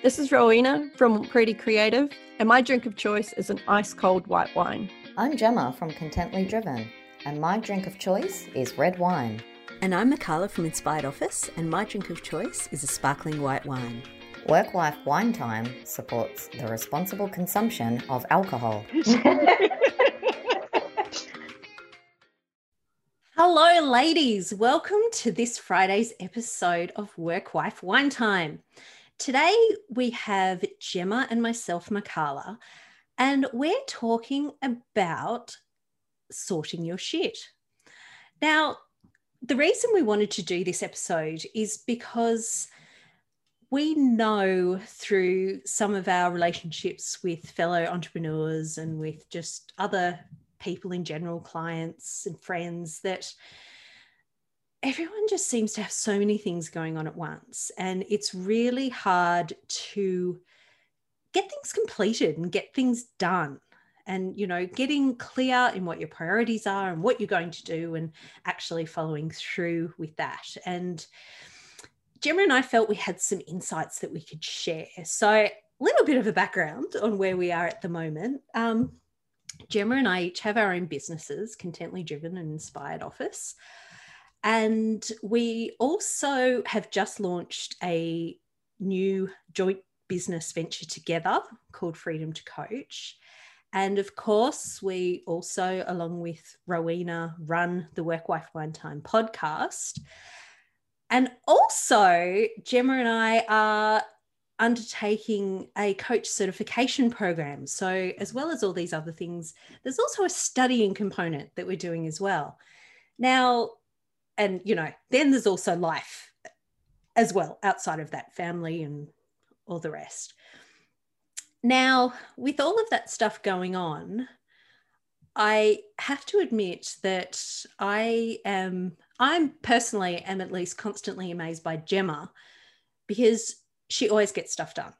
This is Rowena from Pretty Creative, and my drink of choice is an ice-cold white wine. I'm Gemma from Contently Driven, and my drink of choice is red wine. And I'm Mikala from Inspired Office, and my drink of choice is a sparkling white wine. Work Wife Wine Time supports the responsible consumption of alcohol. Hello, ladies. Welcome to this Friday's episode of Work Wife Wine Time. Today, we have Gemma and myself, Mikala, and we're talking about sorting your shit. Now, the reason we wanted to do this episode is because we know through some of our relationships with fellow entrepreneurs and with just other people in general, clients and friends, that everyone just seems to have so many things going on at once. And it's really hard to get things completed and get things done. And, you know, getting clear in what your priorities are and what you're going to do and actually following through with that. And Gemma and I felt we had some insights that we could share. So a little bit of a background on where we are at the moment. Gemma and I each have our own businesses, Contently Driven and Inspired Office. And we also have just launched a new joint business venture together called Freedom to Coach. And of course, we also, along with Rowena, run the Work Wife Wine Time podcast. And also, Gemma and I are undertaking a coach certification program. So as well as all these other things, there's also a studying component that we're doing as well. Now, and, you know, then there's also life as well, outside of that, family and all the rest. Now, with all of that stuff going on, I have to admit that I personally am at least constantly amazed by Gemma, because she always gets stuff done.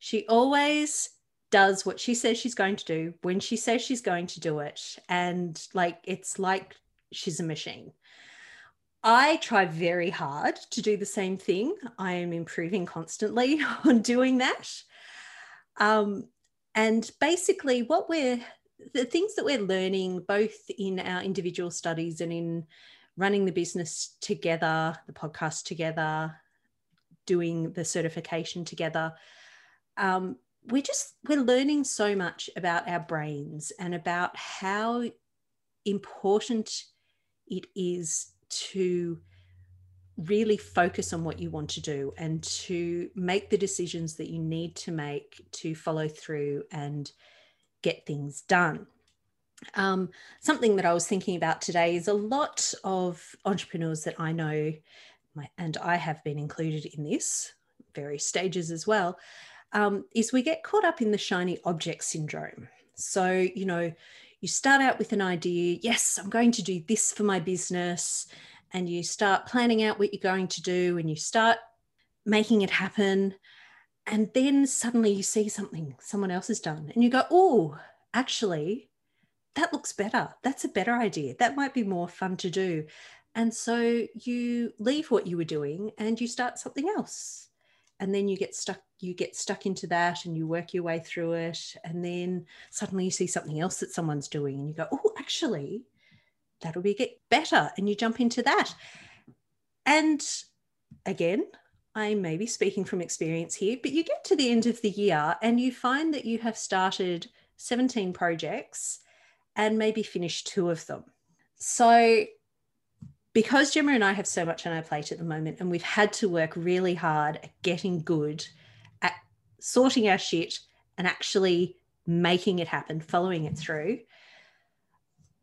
She always does what she says she's going to do when she says she's going to do it. And like, it's like she's a machine. I try very hard to do the same thing. I am improving constantly on doing that. And basically the things that we're learning, both in our individual studies and in running the business together, the podcast together, doing the certification together, we're learning so much about our brains and about how important it is to really focus on what you want to do and to make the decisions that you need to make to follow through and get things done. Something that I was thinking about today is a lot of entrepreneurs that I know, and I have been included in this, various stages as well, is we get caught up in the shiny object syndrome. So, you know, you start out with an idea, yes, I'm going to do this for my business, and you start planning out what you're going to do and you start making it happen. And then suddenly you see something someone else has done and you go, oh, actually, that looks better. That's a better idea. That might be more fun to do. And so you leave what you were doing and you start something else. And then you get stuck into that and you work your way through it. And then suddenly you see something else that someone's doing and you go, oh, actually, that'll get better. And you jump into that. And again, I may be speaking from experience here, but you get to the end of the year and you find that you have started 17 projects and maybe finished 2 of them. So because Gemma and I have so much on our plate at the moment and we've had to work really hard at getting good at sorting our shit and actually making it happen, following it through,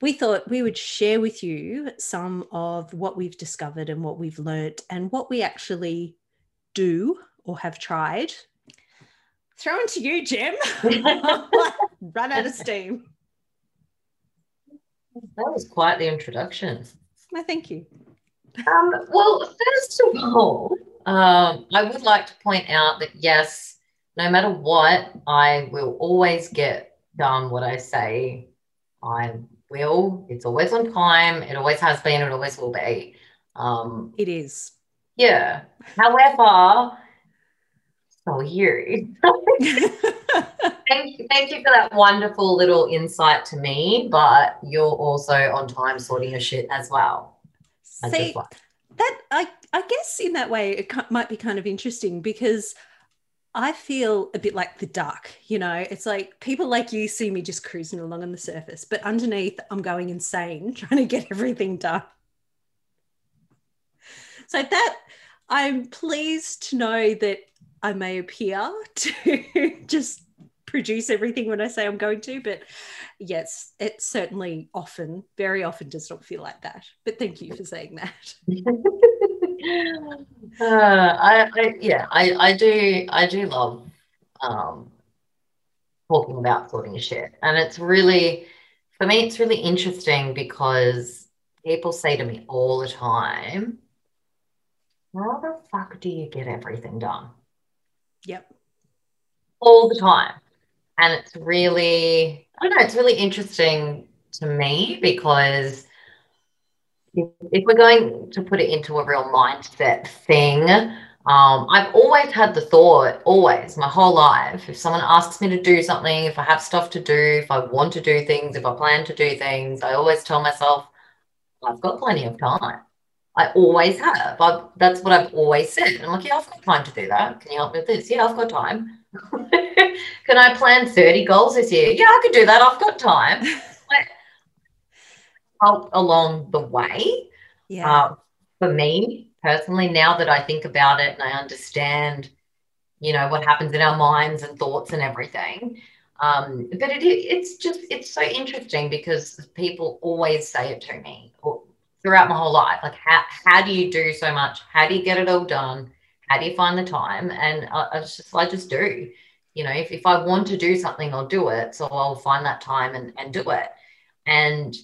we thought we would share with you some of what we've discovered and what we've learnt and what we actually do or have tried. Thrown to you, Gem. Run out of steam. That was quite the introduction. Well, thank you. Well, first of all, I would like to point out that, yes, no matter what, I will always get done what I say I will. It's always on time. It always has been. It always will be. It is. Yeah. However, so you. Thank you for that wonderful little insight to me, but you're also on time sorting your shit as well. See, that I guess in that way it might be kind of interesting, because I feel a bit like the duck, you know. It's like people like you see me just cruising along on the surface, but underneath I'm going insane trying to get everything done. So that, I'm pleased to know that I may appear to just produce everything when I say I'm going to, but yes, it certainly often, very often does not feel like that. But thank you for saying that. I do love talking about sorting your shit. And it's really, for me, it's really interesting because people say to me all the time, how the fuck do you get everything done? Yep. All the time. And it's really, I don't know, it's really interesting to me, because if we're going to put it into a real mindset thing, I've always had the thought, always, my whole life, if someone asks me to do something, if I have stuff to do, if I want to do things, if I plan to do things, I always tell myself, I've got plenty of time. I always have. That's what I've always said. I'm like, yeah, I've got time to do that. Can you help me with this? Yeah, I've got time. Can I plan 30 goals this year? Yeah, I can do that. I've got time. Like, help along the way. Yeah. For me personally, now that I think about it and I understand, you know, what happens in our minds and thoughts and everything. But it's so interesting because people always say it to me, or throughout my whole life, like, how do you do so much? How do you get it all done? How do you find the time? And I just do. You know, if I want to do something, I'll do it. So I'll find that time and do it. And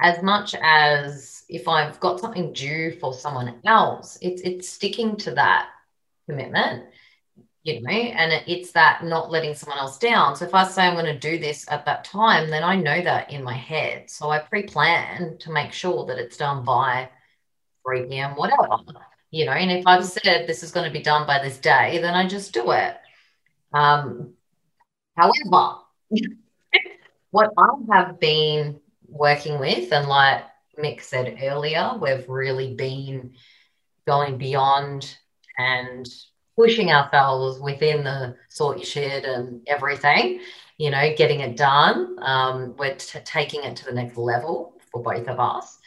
as much as if I've got something due for someone else, it's sticking to that commitment, you know, and it's that not letting someone else down. So if I say I'm going to do this at that time, then I know that in my head. So I pre-plan to make sure that it's done by 3 p.m., whatever, you know, and if I've said this is going to be done by this day, then I just do it. However, what I have been working with, and like Mick said earlier, we've really been going beyond and pushing ourselves within the sort your shit and everything, you know, getting it done. We're taking it to the next level for both of us.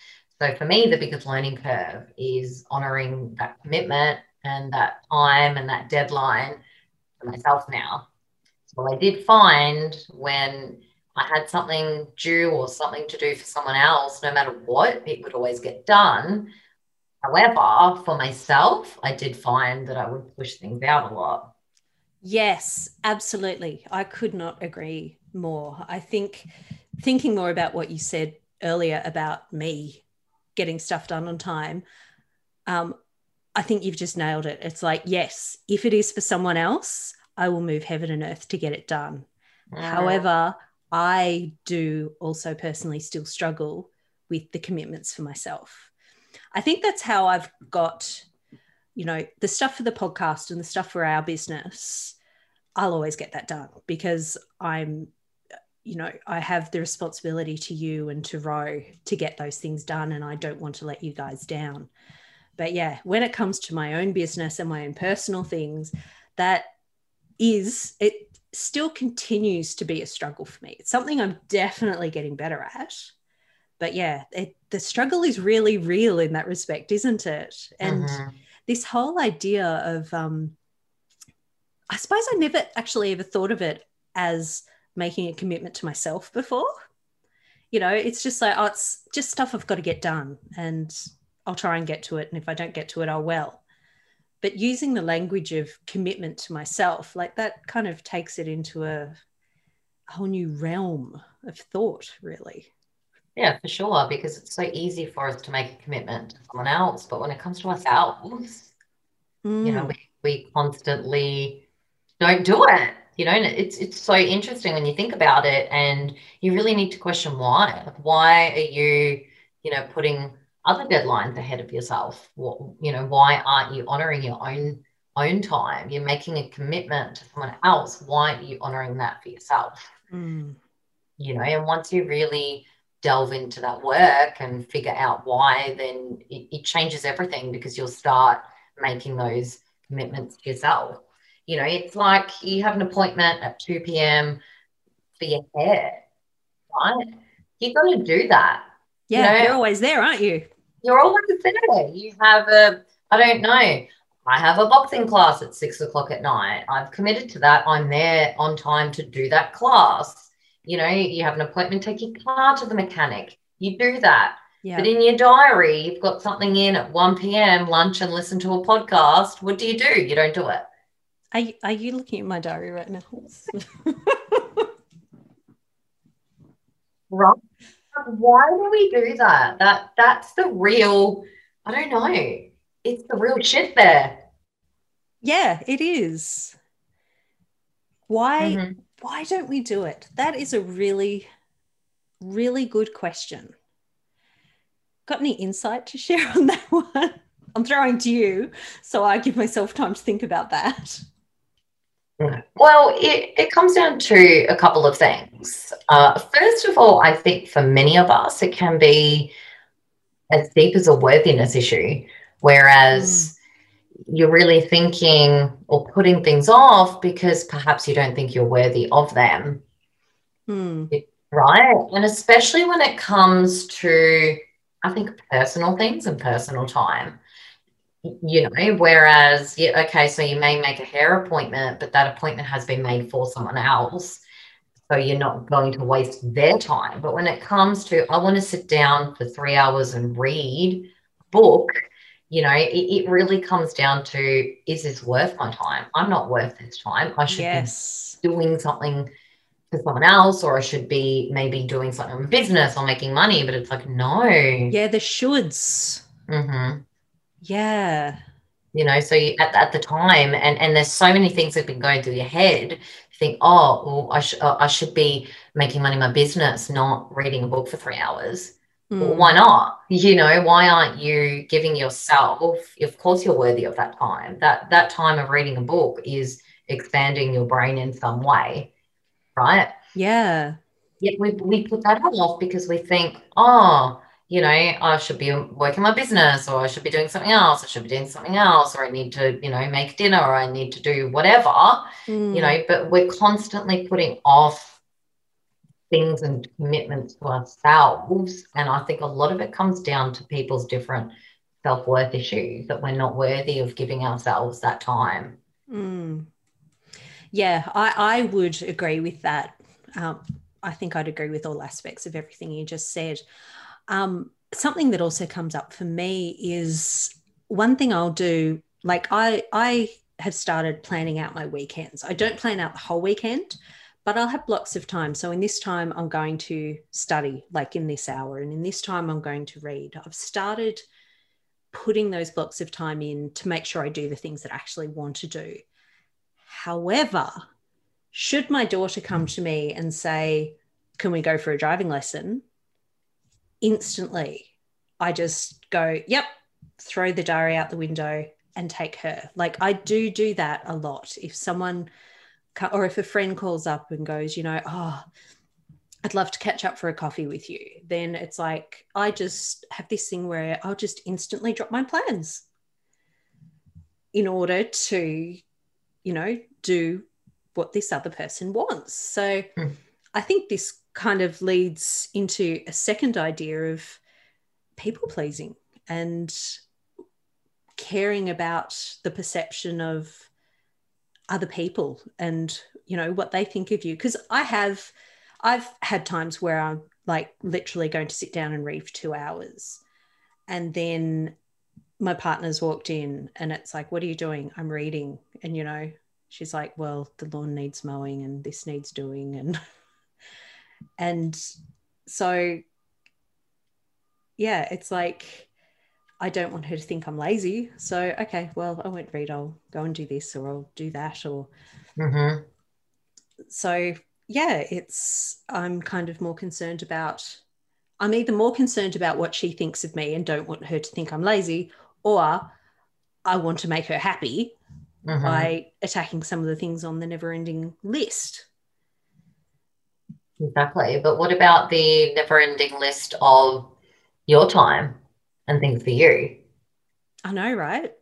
So for me, the biggest learning curve is honouring that commitment and that time and that deadline for myself now. So I did find when I had something due or something to do for someone else, no matter what, it would always get done. However, for myself, I did find that I would push things out a lot. Yes, absolutely. I could not agree more. I think thinking more about what you said earlier about me getting stuff done on time, I think you've just nailed it. It's like, yes, if it is for someone else, I will move heaven and earth to get it done. Yeah. However, I do also personally still struggle with the commitments for myself. I think that's how I've got, you know, the stuff for the podcast and the stuff for our business, I'll always get that done because I'm, you know, I have the responsibility to you and to Ro to get those things done, and I don't want to let you guys down. But yeah, when it comes to my own business and my own personal things, it still continues to be a struggle for me. It's something I'm definitely getting better at. But yeah, the struggle is really real in that respect, isn't it? And this whole idea of, I suppose I never actually ever thought of it as making a commitment to myself before. You know, it's just like, oh, it's just stuff I've got to get done and I'll try and get to it. And if I don't get to it, But using the language of commitment to myself, like that kind of takes it into a whole new realm of thought, really. Yeah, for sure, because it's so easy for us to make a commitment to someone else. But when it comes to ourselves, you know, we constantly don't do it. You know, and it's so interesting when you think about it, and you really need to question why. Like, why are you know, putting other deadlines ahead of yourself? What, you know, why aren't you honouring your own own time. You're making a commitment to someone else. Why aren't you honoring that for yourself? Mm. You know, and once you really delve into that work and figure out why, then it changes everything, because you'll start making those commitments to yourself. You know, it's like you have an appointment at 2 p.m. for your hair, right? You've got to do that. Yeah, you know, you're always there, aren't you? You're always there. You have I have a boxing class at 6 o'clock at night. I've committed to that. I'm there on time to do that class. You know, you have an appointment, take your car to the mechanic. You do that. Yeah. But in your diary, you've got something in at 1 p.m., lunch, and listen to a podcast. What do? You don't do it. Are you looking at my diary right now? Right. Why do we do that? That's the real, I don't know. It's the real shit there. Yeah, it is. Why don't we do it? That is a really, really good question. Got any insight to share on that one? I'm throwing to you, so I give myself time to think about that. Well, it comes down to a couple of things. First of all, I think for many of us, it can be as deep as a worthiness issue, whereas you're really thinking or putting things off because perhaps you don't think you're worthy of them, right? And especially when it comes to, I think, personal things and personal time. You know, whereas, yeah, okay, so you may make a hair appointment, but that appointment has been made for someone else, so you're not going to waste their time. But when it comes to, I want to sit down for 3 hours and read a book, you know, it really comes down to, is this worth my time? I'm not worth this time. I should be doing something for someone else, or I should be maybe doing something in business or making money, but it's like, no. Yeah, the shoulds. Mm-hmm. Yeah. You know, so you, at the time, and there's so many things that have been going through your head, you think, oh, well, I should be making money in my business, not reading a book for 3 hours. Well, why not? You know, why aren't you giving yourself, of course you're worthy of that time. That time of reading a book is expanding your brain in some way, right? Yeah. Yet we put that off because we think, oh, you know, I should be working my business, or I should be doing something else, or I need to, you know, make dinner, or I need to do whatever, you know, but we're constantly putting off things and commitments to ourselves. And I think a lot of it comes down to people's different self-worth issues, that we're not worthy of giving ourselves that time. Yeah, I would agree with that. I think I'd agree with all aspects of everything you just said. Something that also comes up for me is, one thing I'll do, like I have started planning out my weekends. I don't plan out the whole weekend, but I'll have blocks of time. So in this time I'm going to study, like in this hour, and in this time I'm going to read. I've started putting those blocks of time in to make sure I do the things that I actually want to do. However, should my daughter come to me and say, can we go for a driving lesson? Instantly I just go, yep, throw the diary out the window and take her. Like I do that a lot. If someone or if a friend calls up and goes, you know, oh, I'd love to catch up for a coffee with you, then it's like I just have this thing where I'll just instantly drop my plans in order to, you know, do what this other person wants. So I think this kind of leads into a second idea of people pleasing and caring about the perception of other people and, you know, what they think of you. Because I've had times where I'm like literally going to sit down and read for 2 hours, and then my partner's walked in and it's like, what are you doing? I'm reading. And, you know, she's like, well, the lawn needs mowing and this needs doing. And so, yeah, it's like I don't want her to think I'm lazy. So, okay, well, I won't read. I'll go and do this, or I'll do that, or so, yeah, I'm kind of more concerned about, I'm either more concerned about what she thinks of me and don't want her to think I'm lazy, or I want to make her happy by attacking some of the things on the never-ending list. Exactly. But what about the never-ending list of your time and things for you? I know, right?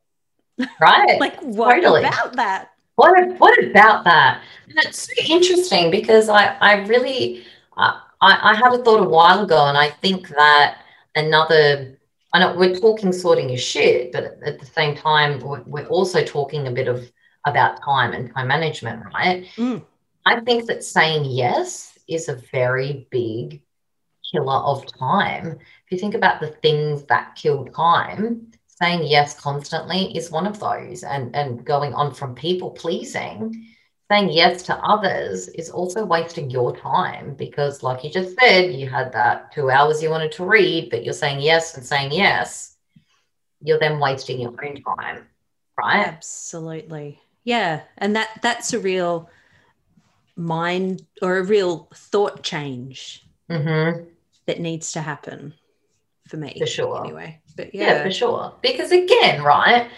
Right. Like, what about that? What about that? And it's so interesting because I really had a thought a while ago, and I think that another, I know we're talking sorting your shit, but at the same time, we're also talking a bit of about time and time management, right? Mm. I think that saying yes is a very big killer of time. If you think about the things that kill time, saying yes constantly is one of those, and going on from people pleasing. Saying yes to others is also wasting your time because, like you just said, you had that 2 hours you wanted to read, but you're saying yes and saying yes. You're then wasting your own time, right? Absolutely. Yeah. And that's a real mind or a real thought change that needs to happen for me. For sure. Anyway. But yeah, for sure. Because again, right,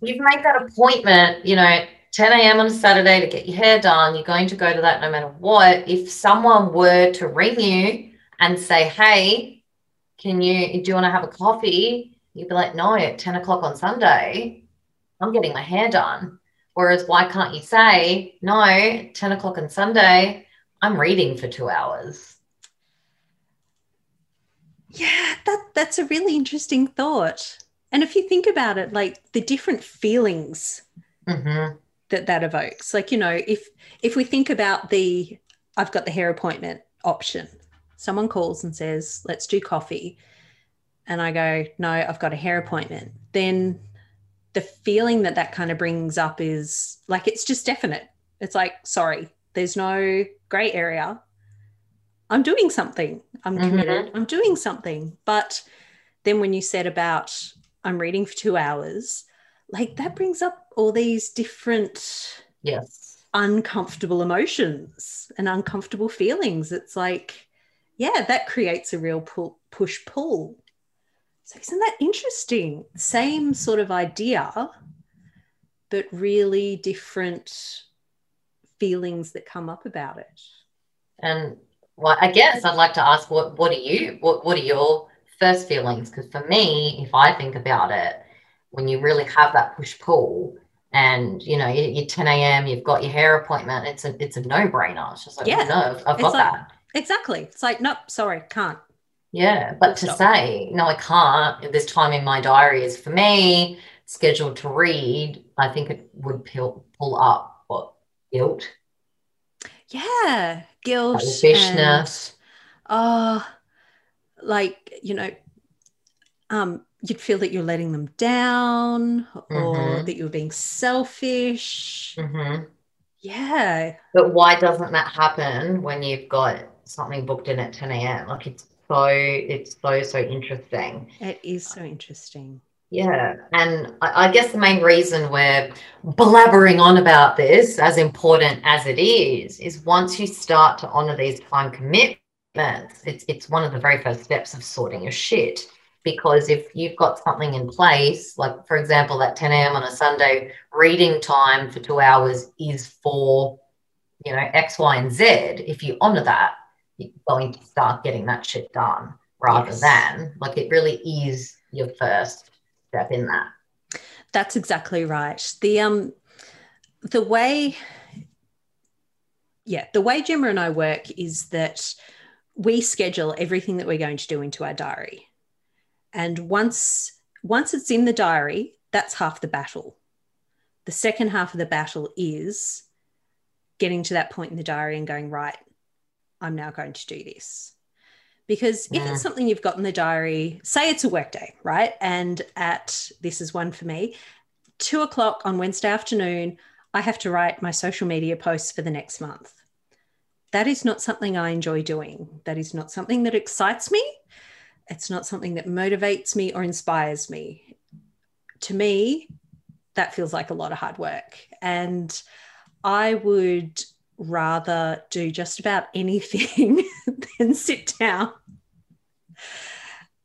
you've made that appointment, you know, 10 a.m. on a Saturday to get your hair done. You're going to go to that no matter what. If someone were to ring you and say, hey, do you want to have a coffee? You'd be like, no, at 10 o'clock on Sunday, I'm getting my hair done. Whereas why can't you say, no, 10 o'clock on Sunday, I'm reading for 2 hours? Yeah, that's a really interesting thought. And if you think about it, like the different feelings that evokes, like, you know, if we think about the I've got the hair appointment option, someone calls and says, let's do coffee, and I go, no, I've got a hair appointment, then the feeling that kind of brings up is like, it's just definite. It's like, sorry, there's no gray area. I'm doing something. I'm committed. I'm doing something. But then when you said about I'm reading for 2 hours, like that brings up all these different uncomfortable emotions and uncomfortable feelings. It's like, yeah, that creates a real push-pull. So isn't that interesting? Same sort of idea, but really different feelings that come up about it. And well, I guess I'd like to ask, what are your first feelings? Because for me, if I think about it, when you really have that push-pull and, you know, you're 10 a.m., you've got your hair appointment, it's a no-brainer. It's just like, no, I've got that. Exactly. It's like, nope, sorry, can't. Yeah, but to say, no, I can't, this time in my diary is for me, scheduled to read, I think it would pull up, guilt? Yeah, guilt. Selfishness. You'd feel that you're letting them down or that you're being selfish. Yeah. But why doesn't that happen when you've got something booked in at 10 a.m.? Like it's so interesting. It is so interesting. Yeah. And I guess the main reason we're blabbering on about this, as important as it is once you start to honour these time commitments, it's one of the very first steps of sorting your shit. Because if you've got something in place, like, for example, that 10 a.m. on a Sunday reading time for 2 hours is for, you know, X, Y, and Z, if you honour that, you're going to start getting that shit done rather than, like, it really is your first step in that. That's exactly right. The way Gemma and I work is that we schedule everything that we're going to do into our diary. And once it's in the diary, that's half the battle. The second half of the battle is getting to that point in the diary and going, right, I'm now going to do this. Because if it's something you've got in the diary, say it's a work day, right? And this is one for me, 2:00 on Wednesday afternoon, I have to write my social media posts for the next month. That is not something I enjoy doing. That is not something that excites me. It's not something that motivates me or inspires me. To me, that feels like a lot of hard work. And I would rather do just about anything than sit down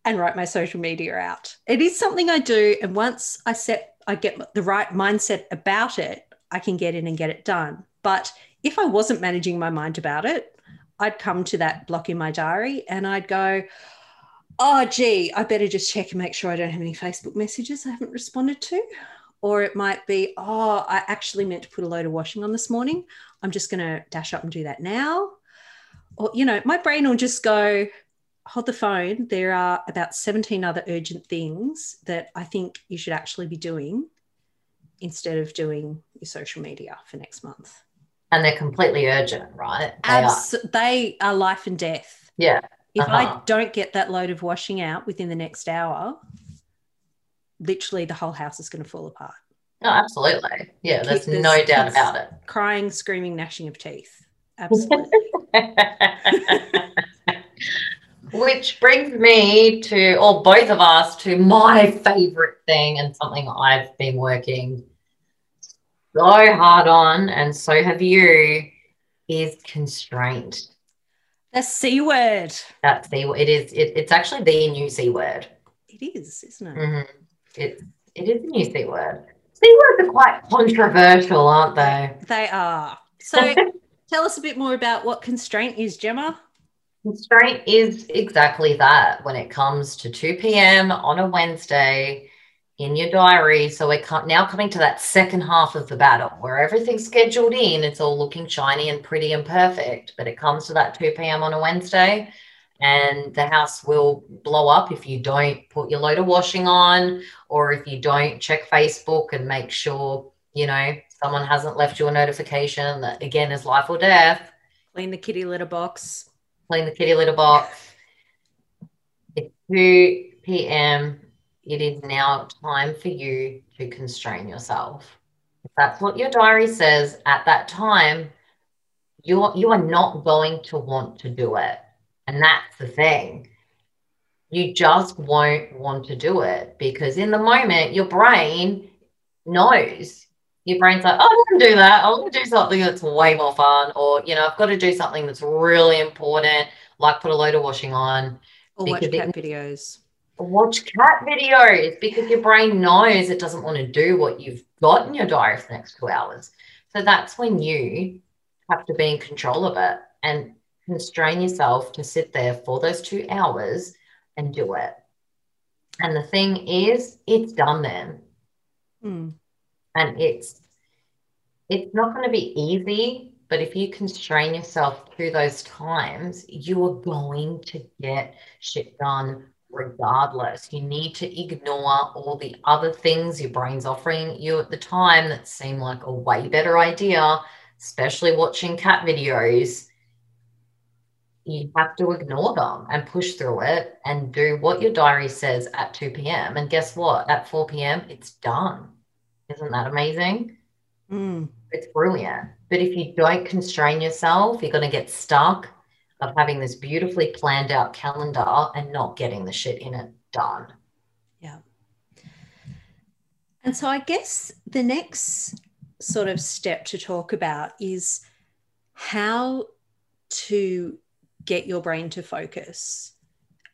and write my social media out. It is something I do. And once I set I get the right mindset about it, I can get in and get it done. But if I wasn't managing my mind about it, I'd come to that block in my diary and I'd go, oh, gee, I better just check and make sure I don't have any Facebook messages I haven't responded to. Or it might be, oh, I actually meant to put a load of washing on this morning. I'm just going to dash up and do that now. Or, you know, my brain will just go, hold the phone. There are about 17 other urgent things that I think you should actually be doing instead of doing your social media for next month. And they're completely urgent, right? They are life and death. Yeah. If I don't get that load of washing out within the next hour, literally the whole house is going to fall apart. Oh, absolutely. Yeah, there's no doubt about it. Crying, screaming, gnashing of teeth. Absolutely. Which brings me to, or both of us, to my favourite thing and something I've been working so hard on, and so have you, is constraint. The C word. That's the it is. It's actually the new C word. It is, isn't it? Mm-hmm. It is the new C word. C words are quite controversial, aren't they? They are. So tell us a bit more about what constraint is, Gemma. Constraint is exactly that. When it comes to 2 p.m. on a Wednesday in your diary, so we're now coming to that second half of the battle where everything's scheduled in, it's all looking shiny and pretty and perfect, but it comes to that 2 p.m. on a Wednesday and the house will blow up if you don't put your load of washing on, or if you don't check Facebook and make sure, you know, someone hasn't left you a notification that, again, is life or death. Clean the kitty litter box. It's 2 p.m. It is now time for you to constrain yourself. If that's what your diary says at that time, you are not going to want to do it. And that's the thing. You just won't want to do it because in the moment, your brain knows. Your brain's like, oh, I'm going to do that. I'm going to do something that's way more fun. Or, you know, I've got to do something that's really important, like put a load of washing on. Or watch cat videos. Watch cat videos, because your brain knows it doesn't want to do what you've got in your diary for the next 2 hours. So that's when you have to be in control of it and constrain yourself to sit there for those 2 hours and do it. And the thing is, it's done then. Mm. And it's not going to be easy, but if you constrain yourself through those times, you are going to get shit done regardless. You need to ignore all the other things your brain's offering you at the time that seem like a way better idea, especially watching cat videos. You have to ignore them and push through it and do what your diary says at 2 p.m. And guess what? At 4 p.m., it's done. Isn't that amazing? Mm. It's brilliant. But if you don't constrain yourself, you're going to get stuck of having this beautifully planned out calendar and not getting the shit in it done. Yeah. And so I guess the next sort of step to talk about is how to get your brain to focus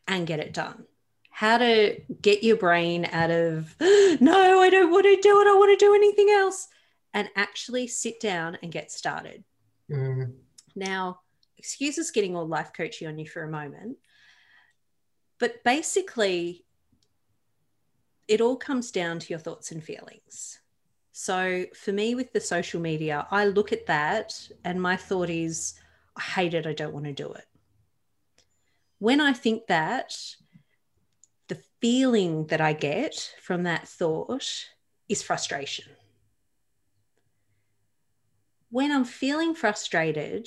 and get it done. How to get your brain out of, no, I don't want to do it, I want to do anything else, and actually sit down and get started. Mm. Now, excuse us getting all life coachy on you for a moment, but basically it all comes down to your thoughts and feelings. So for me with the social media, I look at that and my thought is, I hate it, I don't want to do it. When I think that, the feeling that I get from that thought is frustration. When I'm feeling frustrated,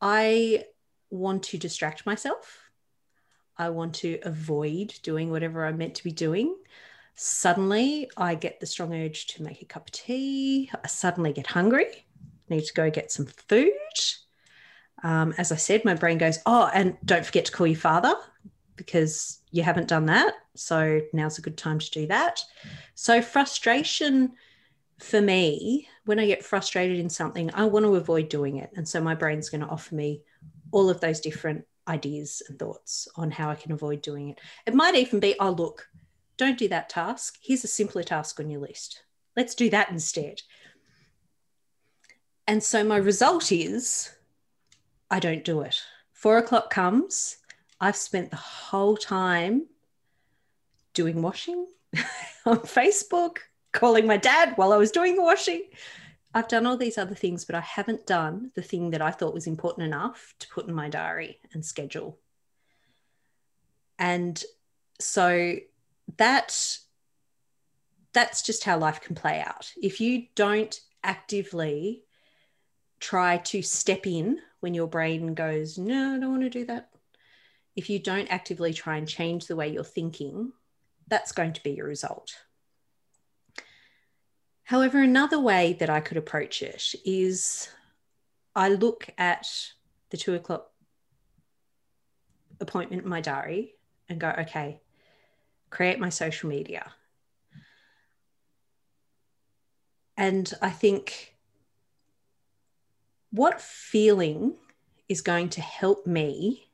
I want to distract myself. I want to avoid doing whatever I'm meant to be doing. Suddenly, I get the strong urge to make a cup of tea. I suddenly get hungry, need to go get some food. As I said, my brain goes, oh, and don't forget to call your father, because you haven't done that, so now's a good time to do that. So frustration for me, when I get frustrated in something, I want to avoid doing it. And so my brain's going to offer me all of those different ideas and thoughts on how I can avoid doing it. It might even be, oh, look, don't do that task. Here's a simpler task on your list. Let's do that instead. And so my result is I don't do it. 4 o'clock comes. I've spent the whole time doing washing on Facebook, calling my dad while I was doing the washing. I've done all these other things, but I haven't done the thing that I thought was important enough to put in my diary and schedule. And so that's just how life can play out. If you don't actively try to step in when your brain goes, no, I don't want to do that. If you don't actively try and change the way you're thinking, that's going to be your result. However, another way that I could approach it is I look at the 2 o'clock appointment in my diary and go, okay, create my social media. And I think, what feeling is going to help me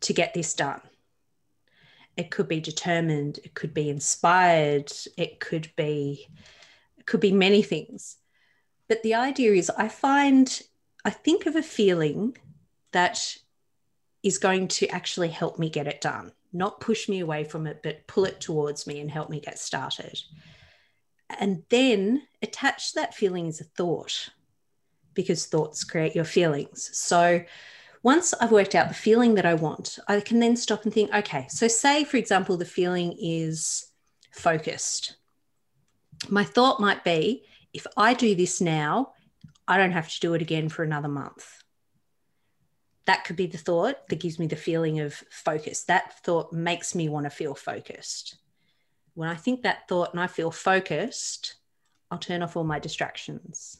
to get this done? It could be determined, it could be inspired, it could be many things. But the idea is I think of a feeling that is going to actually help me get it done, not push me away from it, but pull it towards me and help me get started. And then attach that feeling as a thought, because thoughts create your feelings. So once I've worked out the feeling that I want, I can then stop and think, okay, so say, for example, the feeling is focused. My thought might be, if I do this now, I don't have to do it again for another month. That could be the thought that gives me the feeling of focus. That thought makes me want to feel focused. When I think that thought and I feel focused, I'll turn off all my distractions.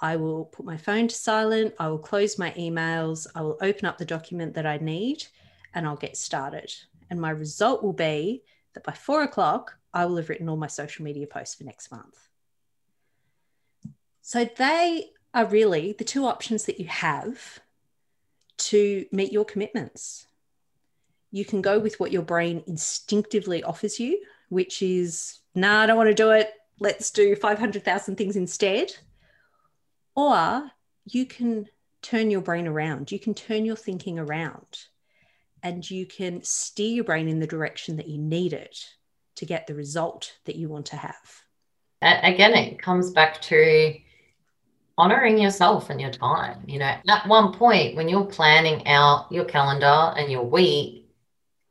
I will put my phone to silent. I will close my emails. I will open up the document that I need and I'll get started. And my result will be that by 4 o'clock, I will have written all my social media posts for next month. So they are really the two options that you have to meet your commitments. You can go with what your brain instinctively offers you, which is, nah, I don't want to do it. Let's do 500,000 things instead. Or you can turn your brain around. You can turn your thinking around and you can steer your brain in the direction that you need it to get the result that you want to have. Again, it comes back to honoring yourself and your time. You know, at one point when you're planning out your calendar and your week,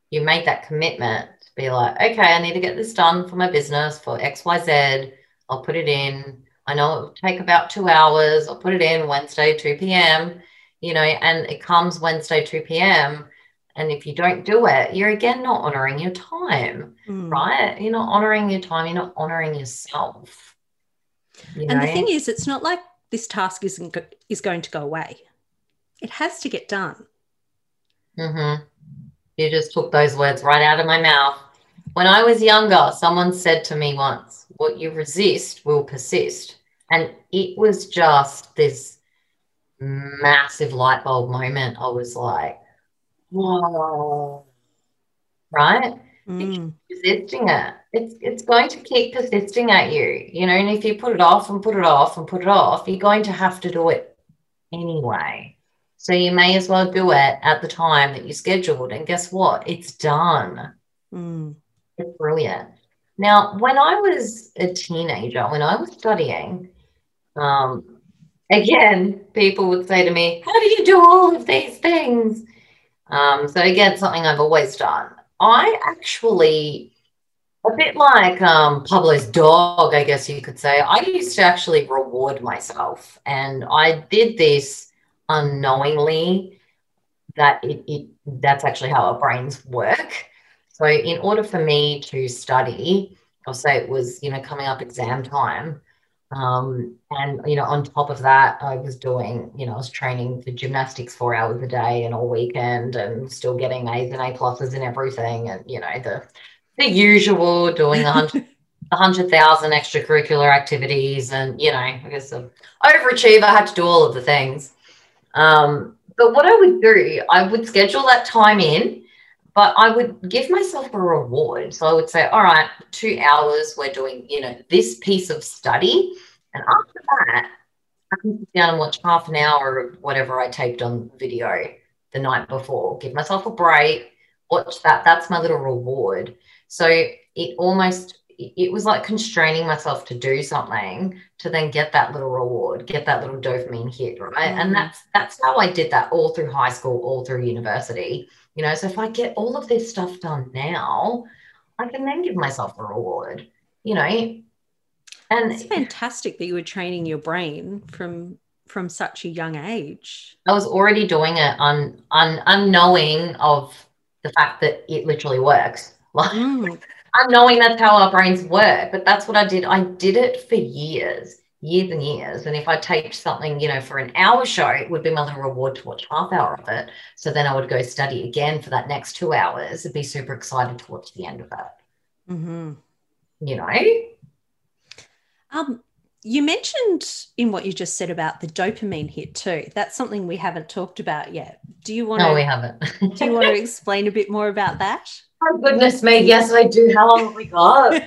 you make that commitment to be like, okay, I need to get this done for my business for XYZ. I'll put it in. I know it will take about 2 hours. I'll put it in Wednesday, 2 p.m., you know, and it comes Wednesday, 2 p.m. And if you don't do it, you're again not honoring your time, right? You're not honoring your time. You're not honoring yourself. The thing is, it's not like this task is going to go away. It has to get done. Mm-hmm. You just took those words right out of my mouth. When I was younger, someone said to me once, what you resist will persist. And it was just this massive light bulb moment. I was like, whoa, right? You keep resisting it. It's going to keep persisting at you, you know, and if you put it off and put it off and put it off, you're going to have to do it anyway. So you may as well do it at the time that you scheduled. And guess what? It's done. It's brilliant. Now, when I was a teenager, when I was studying, again, people would say to me, how do you do all of these things? So again, something I've always done. I actually, a bit like Pablo's dog, I guess you could say, I used to actually reward myself. And I did this unknowingly, that that's actually how our brains work. So in order for me to study, I'll say it was, you know, coming up exam time. And, you know, on top of that, I was doing, you know, I was training for gymnastics 4 hours a day and all weekend and still getting A's and A pluses and everything. And, you know, the usual, doing 100,000 extracurricular activities and, you know, I guess an overachiever, I had to do all of the things. But what I would do, I would schedule that time in. But I would give myself a reward. So I would say, all right, 2 hours, we're doing, this piece of study. And after that, I can sit down and watch half an hour of whatever I taped on video the night before, give myself a break, watch that. That's my little reward. So it was like constraining myself to do something to then get that little reward, get that little dopamine hit, right? Mm-hmm. And that's how I did that all through high school, all through university. So if I get all of this stuff done now, I can then give myself a reward, And it's fantastic that you were training your brain from such a young age. I was already doing it unknowing of the fact that it literally works. Like, unknowing that's how our brains work, but that's what I did. I did it for years and years. And if I taped something, for an hour show, it would be my little reward to watch half hour of it. So then I would go study again for that next 2 hours and be super excited to watch the end of it. Mm-hmm. You mentioned in what you just said about the dopamine hit too. That's something we haven't talked about yet. No, we haven't. Do you want to explain a bit more about that? Oh, goodness me. Yes, I do. How long have we got?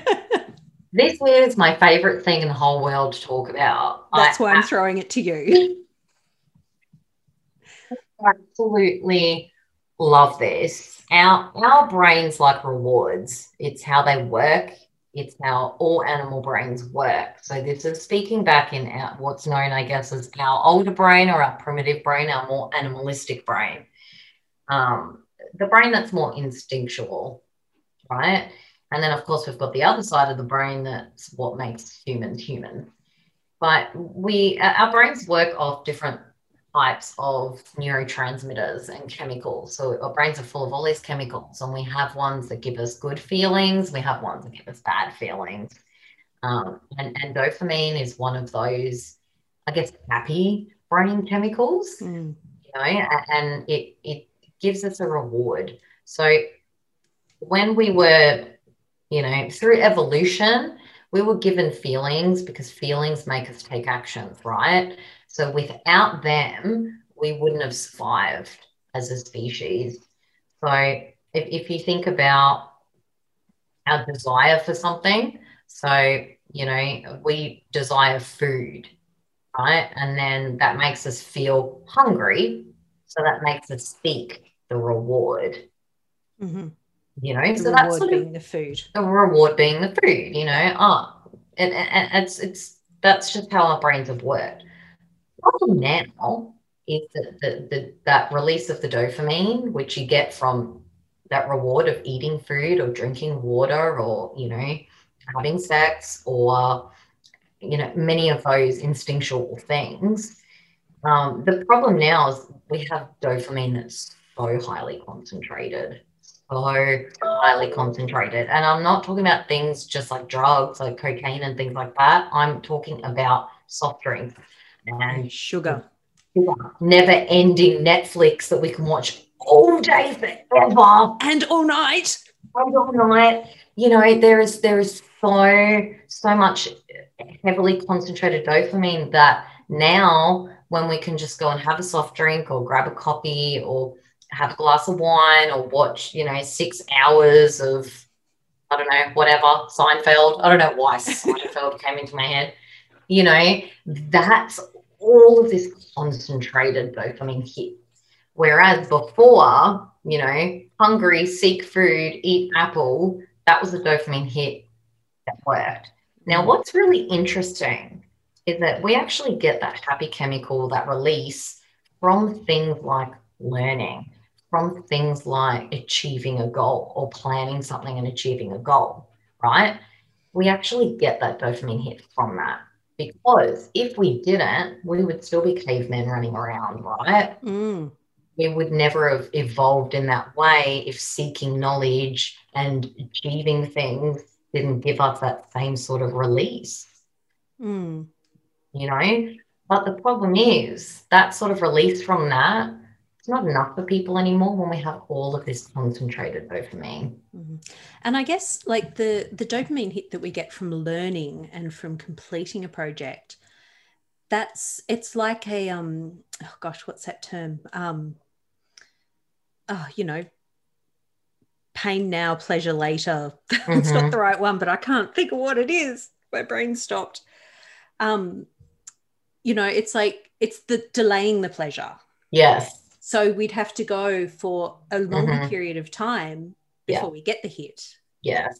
This is my favourite thing in the whole world to talk about. That's why I'm throwing it to you. I absolutely love this. Our brains like rewards. It's how they work. It's how all animal brains work. So this is speaking back in what's known, I guess, as our older brain or our primitive brain, our more animalistic brain, the brain that's more instinctual, right? And then, of course, we've got the other side of the brain that's what makes humans human. But our brains work off different types of neurotransmitters and chemicals. So our brains are full of all these chemicals, and we have ones that give us good feelings, we have ones that give us bad feelings, and dopamine is one of those, I guess, happy brain chemicals. And it gives us a reward. So when we were, through evolution, we were given feelings because feelings make us take actions, right? So without them, we wouldn't have survived as a species. So if you think about our desire for something, so, we desire food, right? And then that makes us feel hungry. So that makes us seek the reward, so that's sort of being the food. The reward being the food, and it's that's just how our brains have worked. Now is that release of the dopamine, which you get from that reward of eating food or drinking water or, having sex or, many of those instinctual things. The problem now is we have dopamine that's so highly concentrated, And I'm not talking about things just like drugs, like cocaine and things like that. I'm talking about soft drinks. And sugar, never-ending Netflix that we can watch all day forever and all night. There is so much heavily concentrated dopamine that now when we can just go and have a soft drink or grab a coffee or have a glass of wine or watch, 6 hours of, I don't know, whatever, Seinfeld. I don't know why Seinfeld came into my head. That's all of this concentrated dopamine hit. Whereas before, hungry, seek food, eat apple, that was a dopamine hit that worked. Now, what's really interesting is that we actually get that happy chemical, that release from things like learning, from things like achieving a goal or planning something and achieving a goal, right? We actually get that dopamine hit from that. Because if we didn't, we would still be cavemen running around, right? We would never have evolved in that way if seeking knowledge and achieving things didn't give us that same sort of release, But the problem is that sort of release from that, it's not enough for people anymore when we have all of this concentrated dopamine. And I guess like the dopamine hit that we get from learning and from completing a project, it's like a what's that term? pain now, pleasure later. It's not the right one, but I can't think of what it is. My brain stopped. You know, it's like, it's the delaying the pleasure. Yes. So we'd have to go for a longer period of time before we get the hit. Yes.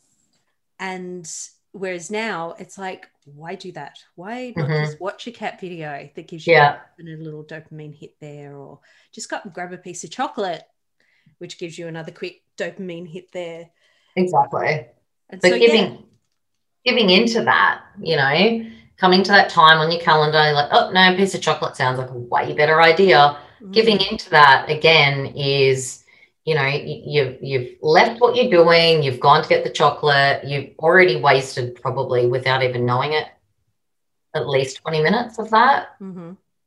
And whereas now it's like, why do that? Why not just watch a cat video that gives you a little dopamine hit there, or just go and grab a piece of chocolate, which gives you another quick dopamine hit there. Exactly. And but so, giving into that, you know, coming to that time on your calendar, like, oh, no, a piece of chocolate sounds like a way better idea. Mm-hmm. Giving into that, again, is, you know, you've left what you're doing, you've gone to get the chocolate, you've already wasted probably without even knowing it at least 20 minutes of that,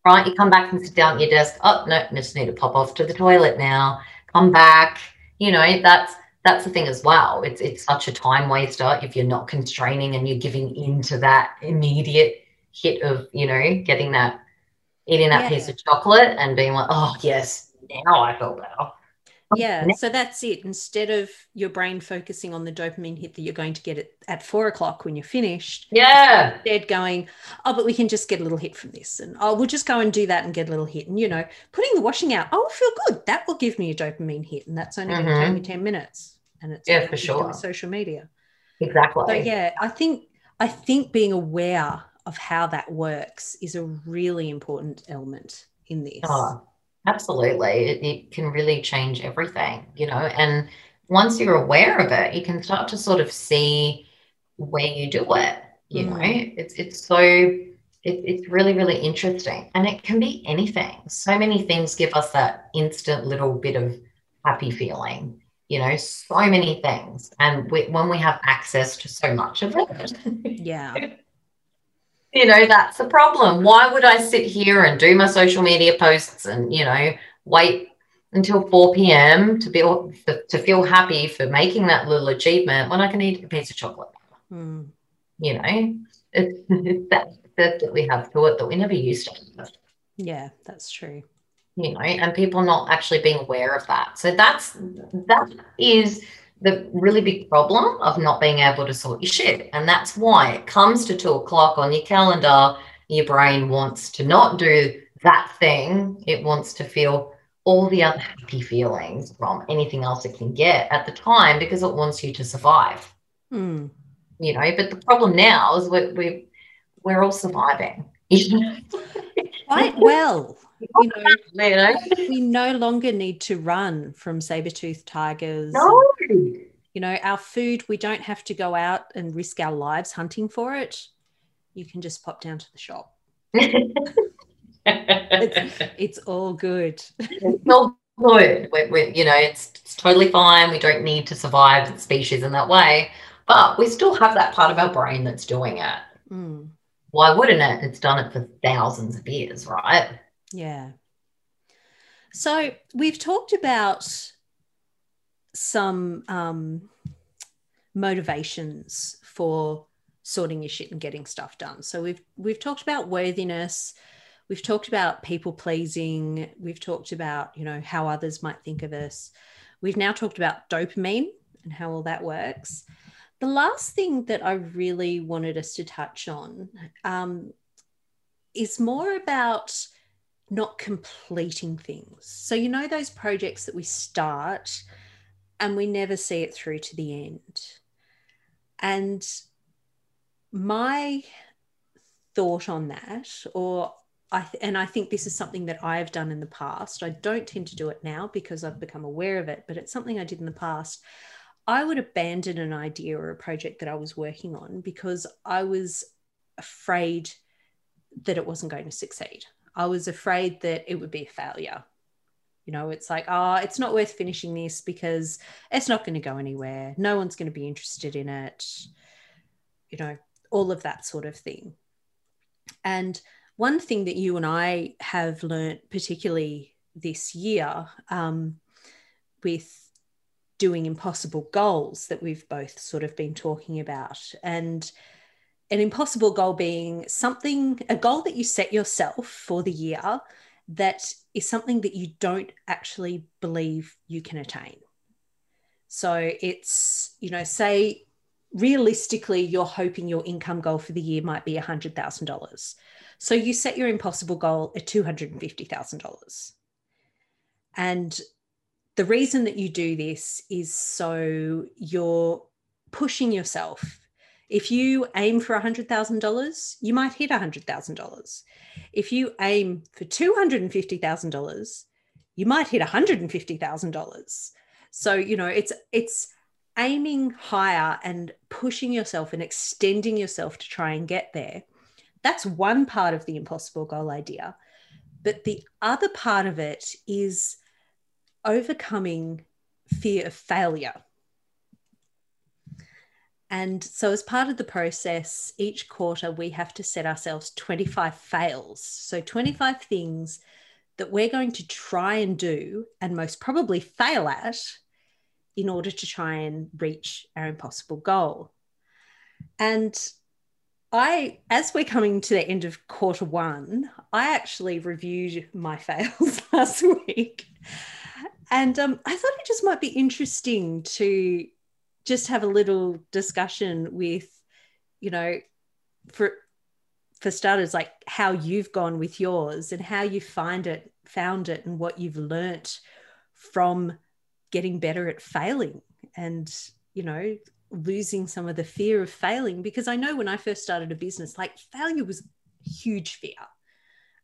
right? You come back and sit down at your desk, oh, no, I just need to pop off to the toilet now, come back. You know, that's the thing as well. It's such a time waster if you're not constraining and you're giving into that immediate hit of, you know, getting that, eating that piece of chocolate and being like, oh, yes, now I feel better. Yeah, so that's it. Instead of your brain focusing on the dopamine hit that you're going to get it at 4 o'clock when you're finished, instead going, oh, but we can just get a little hit from this, and oh, we'll just go and do that and get a little hit, and, you know, putting the washing out, oh, I feel good, that will give me a dopamine hit, and that's only going to take me 10 minutes, and it's for sure social media. Exactly. So yeah, I think being aware of how that works is a really important element in this. Oh. Absolutely. It can really change everything, you know, and once you're aware of it, you can start to sort of see where you do it, you know. It's really, really interesting, and it can be anything. So many things give us that instant little bit of happy feeling, you know, so many things, and when we have access to so much of it. Yeah. You know, that's the problem. Why would I sit here and do my social media posts and, you know, wait until 4 p.m. to feel happy for making that little achievement when I can eat a piece of chocolate? Mm. You know, it's that access that we have to it that we never used to. Yeah, that's true. You know, and people not actually being aware of that. So that is the really big problem of not being able to sort your shit. And that's why it comes to 2 o'clock on your calendar, your brain wants to not do that thing. It wants to feel all the unhappy feelings from anything else it can get at the time, because it wants you to survive. Mm. You know, but the problem now is we're all surviving. Quite well. You know, we no longer need to run from saber-toothed tigers. No. And, you know, our food, we don't have to go out and risk our lives hunting for it. You can just pop down to the shop. It's all good. It's all good. We're, you know, it's totally fine. We don't need to survive the species in that way, but we still have that part of our brain that's doing it. Mm. Why wouldn't it? It's done it for thousands of years, right? Yeah. So we've talked about some motivations for sorting your shit and getting stuff done. So we've talked about worthiness, we've talked about people pleasing, we've talked about, you know, how others might think of us. We've now talked about dopamine and how all that works. The last thing that I really wanted us to touch on is more about not completing things. So, you know, those projects that we start and we never see it through to the end. And my thought on that, and I think this is something that I've done in the past. I don't tend to do it now because I've become aware of it, but it's something I did in the past. I would abandon an idea or a project that I was working on because I was afraid that it wasn't going to succeed. I was afraid that it would be a failure. You know, it's like, oh, it's not worth finishing this because it's not going to go anywhere. No one's going to be interested in it. You know, all of that sort of thing. And one thing that you and I have learnt, particularly this year, with doing impossible goals that we've both sort of been talking about, and an impossible goal being a goal that you set yourself for the year that is something that you don't actually believe you can attain. So it's, you know, say realistically you're hoping your income goal for the year might be $100,000. So you set your impossible goal at $250,000. And the reason that you do this is so you're pushing yourself. If you aim for $100,000, you might hit $100,000. If you aim for $250,000, you might hit $150,000. So, you know, it's aiming higher and pushing yourself and extending yourself to try and get there. That's one part of the impossible goal idea. But the other part of it is overcoming fear of failure. And so as part of the process, each quarter we have to set ourselves 25 fails. So 25 things that we're going to try and do and most probably fail at in order to try and reach our impossible goal. And as we're coming to the end of quarter one, I actually reviewed my fails last week. And I thought it just might be interesting to just have a little discussion with, you know, for starters, like how you've gone with yours and how you found it and what you've learnt from getting better at failing and, you know, losing some of the fear of failing. Because I know when I first started a business, like failure was a huge fear.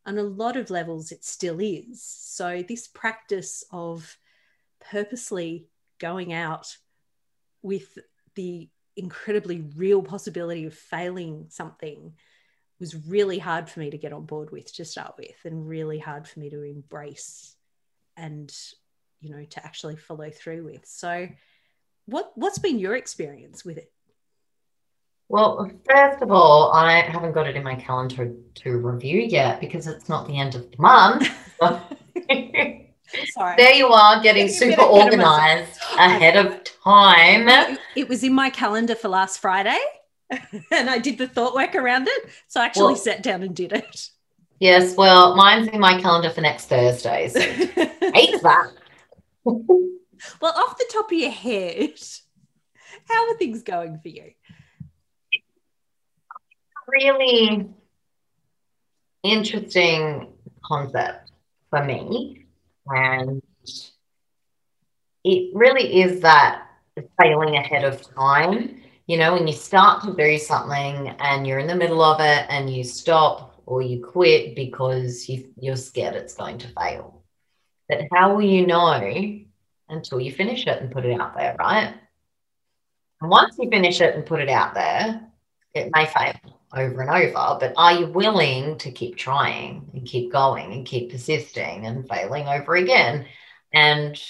On a lot of levels, it still is. So this practice of purposely going out with the incredibly real possibility of failing something was really hard for me to get on board with to start with, and really hard for me to embrace and, you know, to actually follow through with. So what's been your experience with it? Well, first of all, I haven't got it in my calendar to review yet because it's not the end of the month. So sorry. There you are, getting super organized ahead of time. It was in my calendar for last Friday and I did the thought work around it. So I actually sat down and did it. Yes, well, mine's in my calendar for next Thursday. So hate that. Well, off the top of your head, how are things going for you? Really interesting concept for me. And it really is that failing ahead of time. You know, when you start to do something and you're in the middle of it and you stop or you quit because you're scared it's going to fail. But how will you know until you finish it and put it out there, right? And once you finish it and put it out there, it may fail over and over, but are you willing to keep trying and keep going and keep persisting and failing over again? And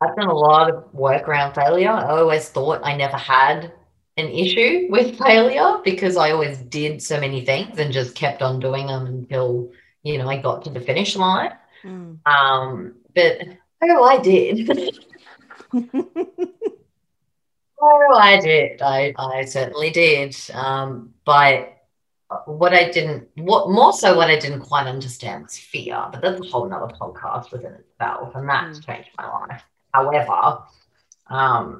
I've done a lot of work around failure. I always thought I never had an issue with failure because I always did so many things and just kept on doing them until, you know, I got to the finish line. Mm. But I did. I certainly did. But what I didn't quite understand was fear, but that's a whole nother podcast within itself, and that's changed my life. However,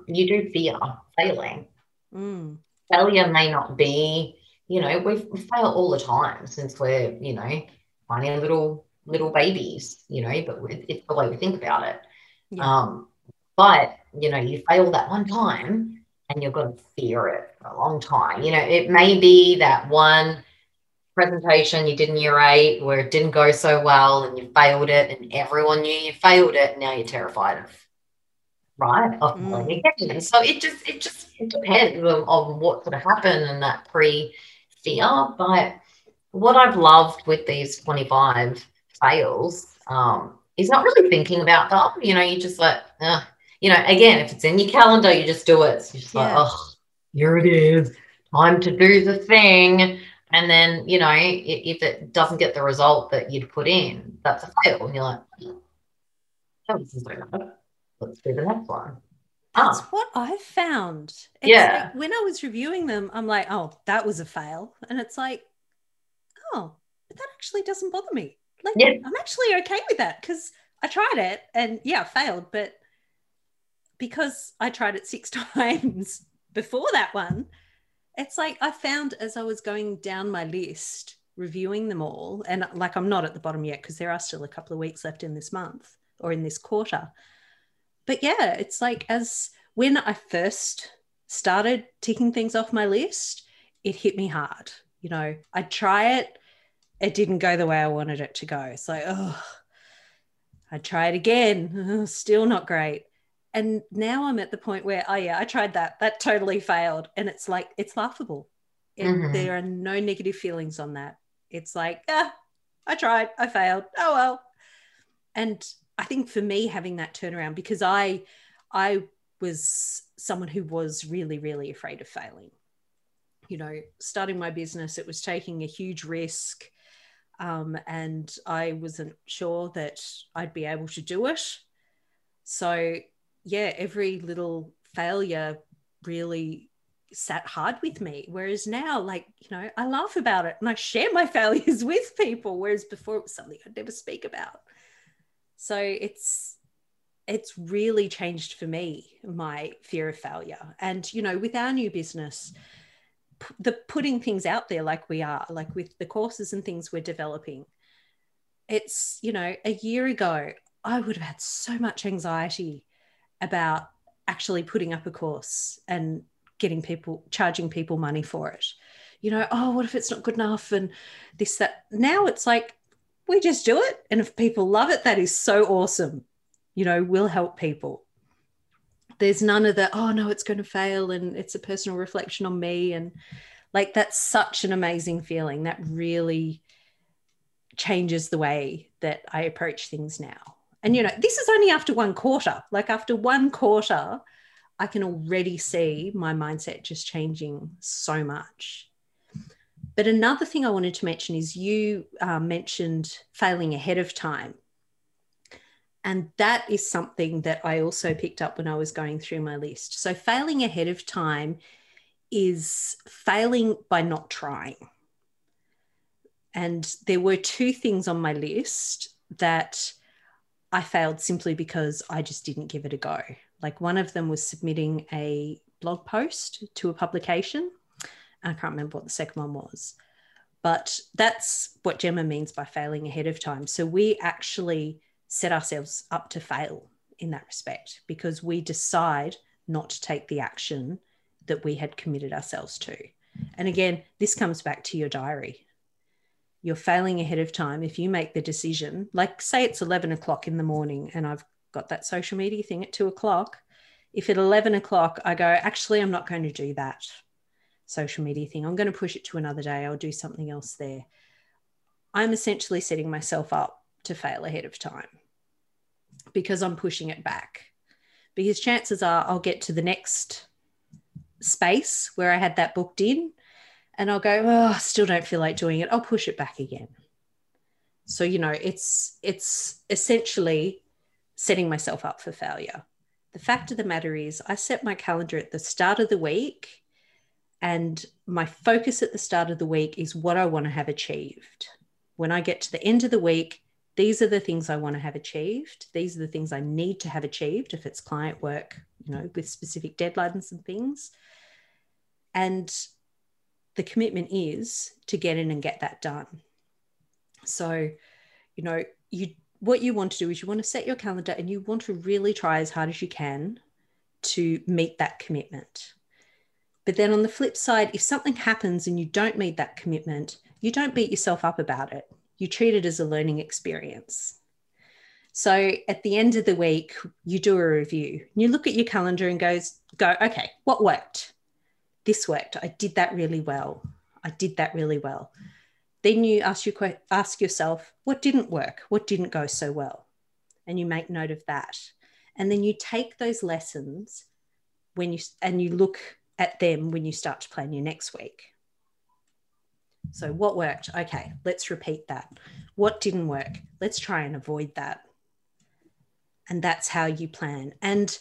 you do fear failing. Mm. Failure may not be, you know, we fail all the time since we're, you know, tiny little babies, you know, but it's the way we think about it. Yeah. But, you know, you fail that one time and you're going to fear it for a long time. You know, it may be that one presentation you did in year 8 where it didn't go so well and you failed it and everyone knew you failed it and now you're terrified of failing again. So it just depends on what sort of happened and that pre-fear. But what I've loved with these 25 fails is not really thinking about them. You know, you just like, you know, again, if it's in your calendar, you just do it. So you're just like, oh, here it is. Time to do the thing. And then, you know, if it doesn't get the result that you'd put in, that's a fail. And you're like, oh, this is over. Let's do the next one. That's what I've found. It's like when I was reviewing them, I'm like, oh, that was a fail. And it's like, oh, but that actually doesn't bother me. Like, I'm actually okay with that because I tried it and I failed, but because I tried it 6 times before that one, it's like I found as I was going down my list, reviewing them all, and like I'm not at the bottom yet because there are still a couple of weeks left in this month or in this quarter. But yeah, it's like as when I first started ticking things off my list, it hit me hard. You know, I'd try it. It didn't go the way I wanted it to go. It's like, oh, I'd try it again. Oh, still not great. And now I'm at the point where, oh yeah, I tried that. That totally failed. And it's like, it's laughable. And there are no negative feelings on that. It's like, ah, I tried, I failed. Oh, well. And I think for me having that turnaround, because I was someone who was really, really afraid of failing. You know, starting my business, it was taking a huge risk. And I wasn't sure that I'd be able to do it. So yeah, every little failure really sat hard with me. Whereas now, like, you know, I laugh about it and I share my failures with people. Whereas before it was something I'd never speak about. So it's really changed for me, my fear of failure. And, you know, with our new business, the putting things out there like we are, like with the courses and things we're developing, it's, you know, a year ago, I would have had so much anxiety about actually putting up a course and charging people money for it. You know, oh, what if it's not good enough and this, that. Now it's like, we just do it. And if people love it, that is so awesome. You know, we'll help people. There's none of the, oh no, it's going to fail and it's a personal reflection on me. And like, that's such an amazing feeling. That really changes the way that I approach things now. And, you know, this is only after one quarter. Like after one quarter, I can already see my mindset just changing so much. But another thing I wanted to mention is you mentioned failing ahead of time. And that is something that I also picked up when I was going through my list. So failing ahead of time is failing by not trying. And there were 2 things on my list that I failed simply because I just didn't give it a go. Like one of them was submitting a blog post to a publication. I can't remember what the second one was, but that's what Gemma means by failing ahead of time. So we actually set ourselves up to fail in that respect because we decide not to take the action that we had committed ourselves to. And again, this comes back to your diary. You're failing ahead of time. If you make the decision, like say it's 11 o'clock in the morning and I've got that social media thing at 2 o'clock. If at 11 o'clock I go, actually, I'm not going to do that social media thing. I'm going to push it to another day. I'll do something else there. I'm essentially setting myself up to fail ahead of time because I'm pushing it back, because chances are I'll get to the next space where I had that booked in and I'll go, oh, I still don't feel like doing it. I'll push it back again. So, you know, it's essentially setting myself up for failure. The fact of the matter is I set my calendar at the start of the week and my focus at the start of the week is what I want to have achieved. When I get to the end of the week, these are the things I want to have achieved. These are the things I need to have achieved if it's client work, you know, with specific deadlines and things. And the commitment is to get in and get that done. So, you know, what you want to do is you want to set your calendar and you want to really try as hard as you can to meet that commitment. But then on the flip side, if something happens and you don't meet that commitment, you don't beat yourself up about it. You treat it as a learning experience. So at the end of the week, you do a review. You look at your calendar and go, okay, what worked? This worked. I did that really well. I did that really well. Then you ask yourself, what didn't work? What didn't go so well? And you make note of that. And then you take those lessons and you look at them when you start to plan your next week. So what worked? Okay, let's repeat that. What didn't work? Let's try and avoid that. And that's how you plan. And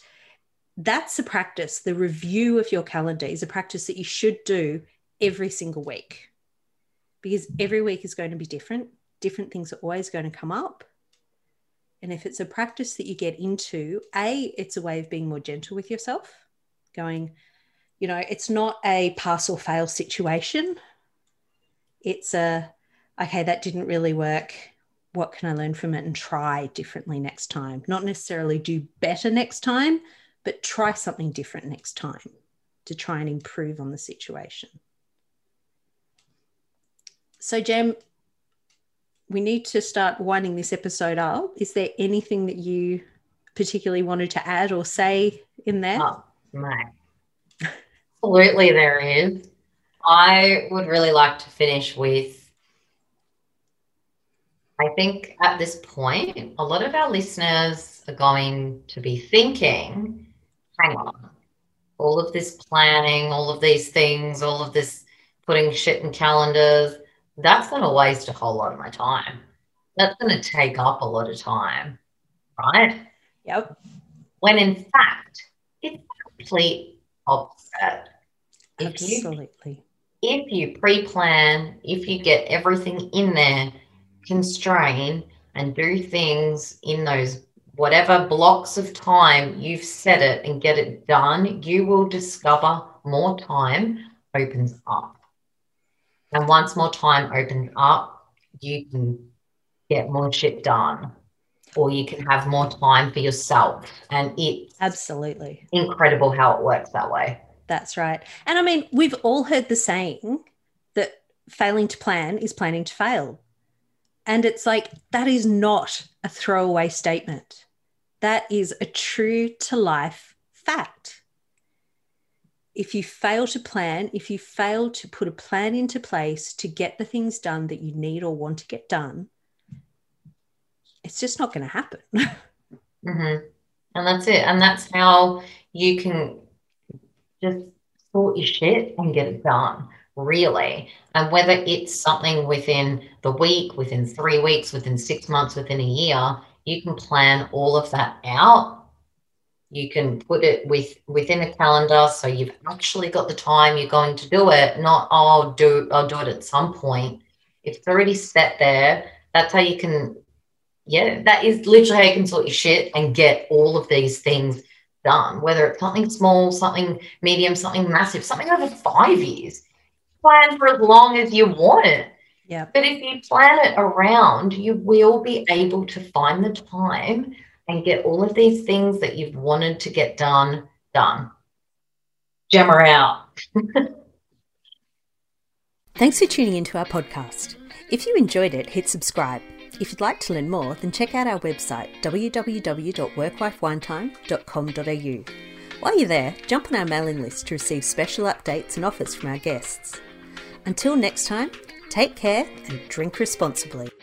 that's a practice. The review of your calendar is a practice that you should do every single week, because every week is going to be different. Different things are always going to come up. And if it's a practice that you get into, A, it's a way of being more gentle with yourself, going, you know, it's not a pass or fail situation. It's a, okay, that didn't really work. What can I learn from it and try differently next time? Not necessarily do better next time, but try something different next time to try and improve on the situation. So, Gem, we need to start winding this episode up. Is there anything that you particularly wanted to add or say in there? Oh, no. Absolutely there is. I would really like to finish with, I think at this point, a lot of our listeners are going to be thinking, hang on, all of this planning, all of these things, all of this putting shit in calendars, that's going to waste a whole lot of my time. That's going to take up a lot of time, right? Yep. When in fact, it's complete opposite. Absolutely. If you pre-plan, if you get everything in there, constrain and do things in those whatever blocks of time you've set it and get it done, you will discover more time opens up. And once more time opens up, you can get more shit done, or you can have more time for yourself. And it's absolutely incredible how it works that way. That's right. And I mean, we've all heard the saying that failing to plan is planning to fail. And it's like, that is not a throwaway statement. That is a true to life fact. If you fail to plan, if you fail to put a plan into place to get the things done that you need or want to get done, it's just not going to happen. Mm-hmm. And that's it. And that's how you can just sort your shit and get it done, really. And whether it's something within the week, within 3 weeks, within 6 months, within a year, you can plan all of that out. You can put it within a calendar so you've actually got the time you're going to do it, not, oh, I'll do it at some point. If it's already set there, that's how you can, yeah, that is literally how you can sort your shit and get all of these things done, whether it's something small, something medium, something massive, something over 5 years. Plan for as long as you want it. Yeah. But if you plan it around, you will be able to find the time and get all of these things that you've wanted to get done, done. Gemma out. Thanks for tuning into our podcast. If you enjoyed it, hit subscribe. If you'd like to learn more, then check out our website, www.workwifewinetime.com.au. While you're there, jump on our mailing list to receive special updates and offers from our guests. Until next time, take care and drink responsibly.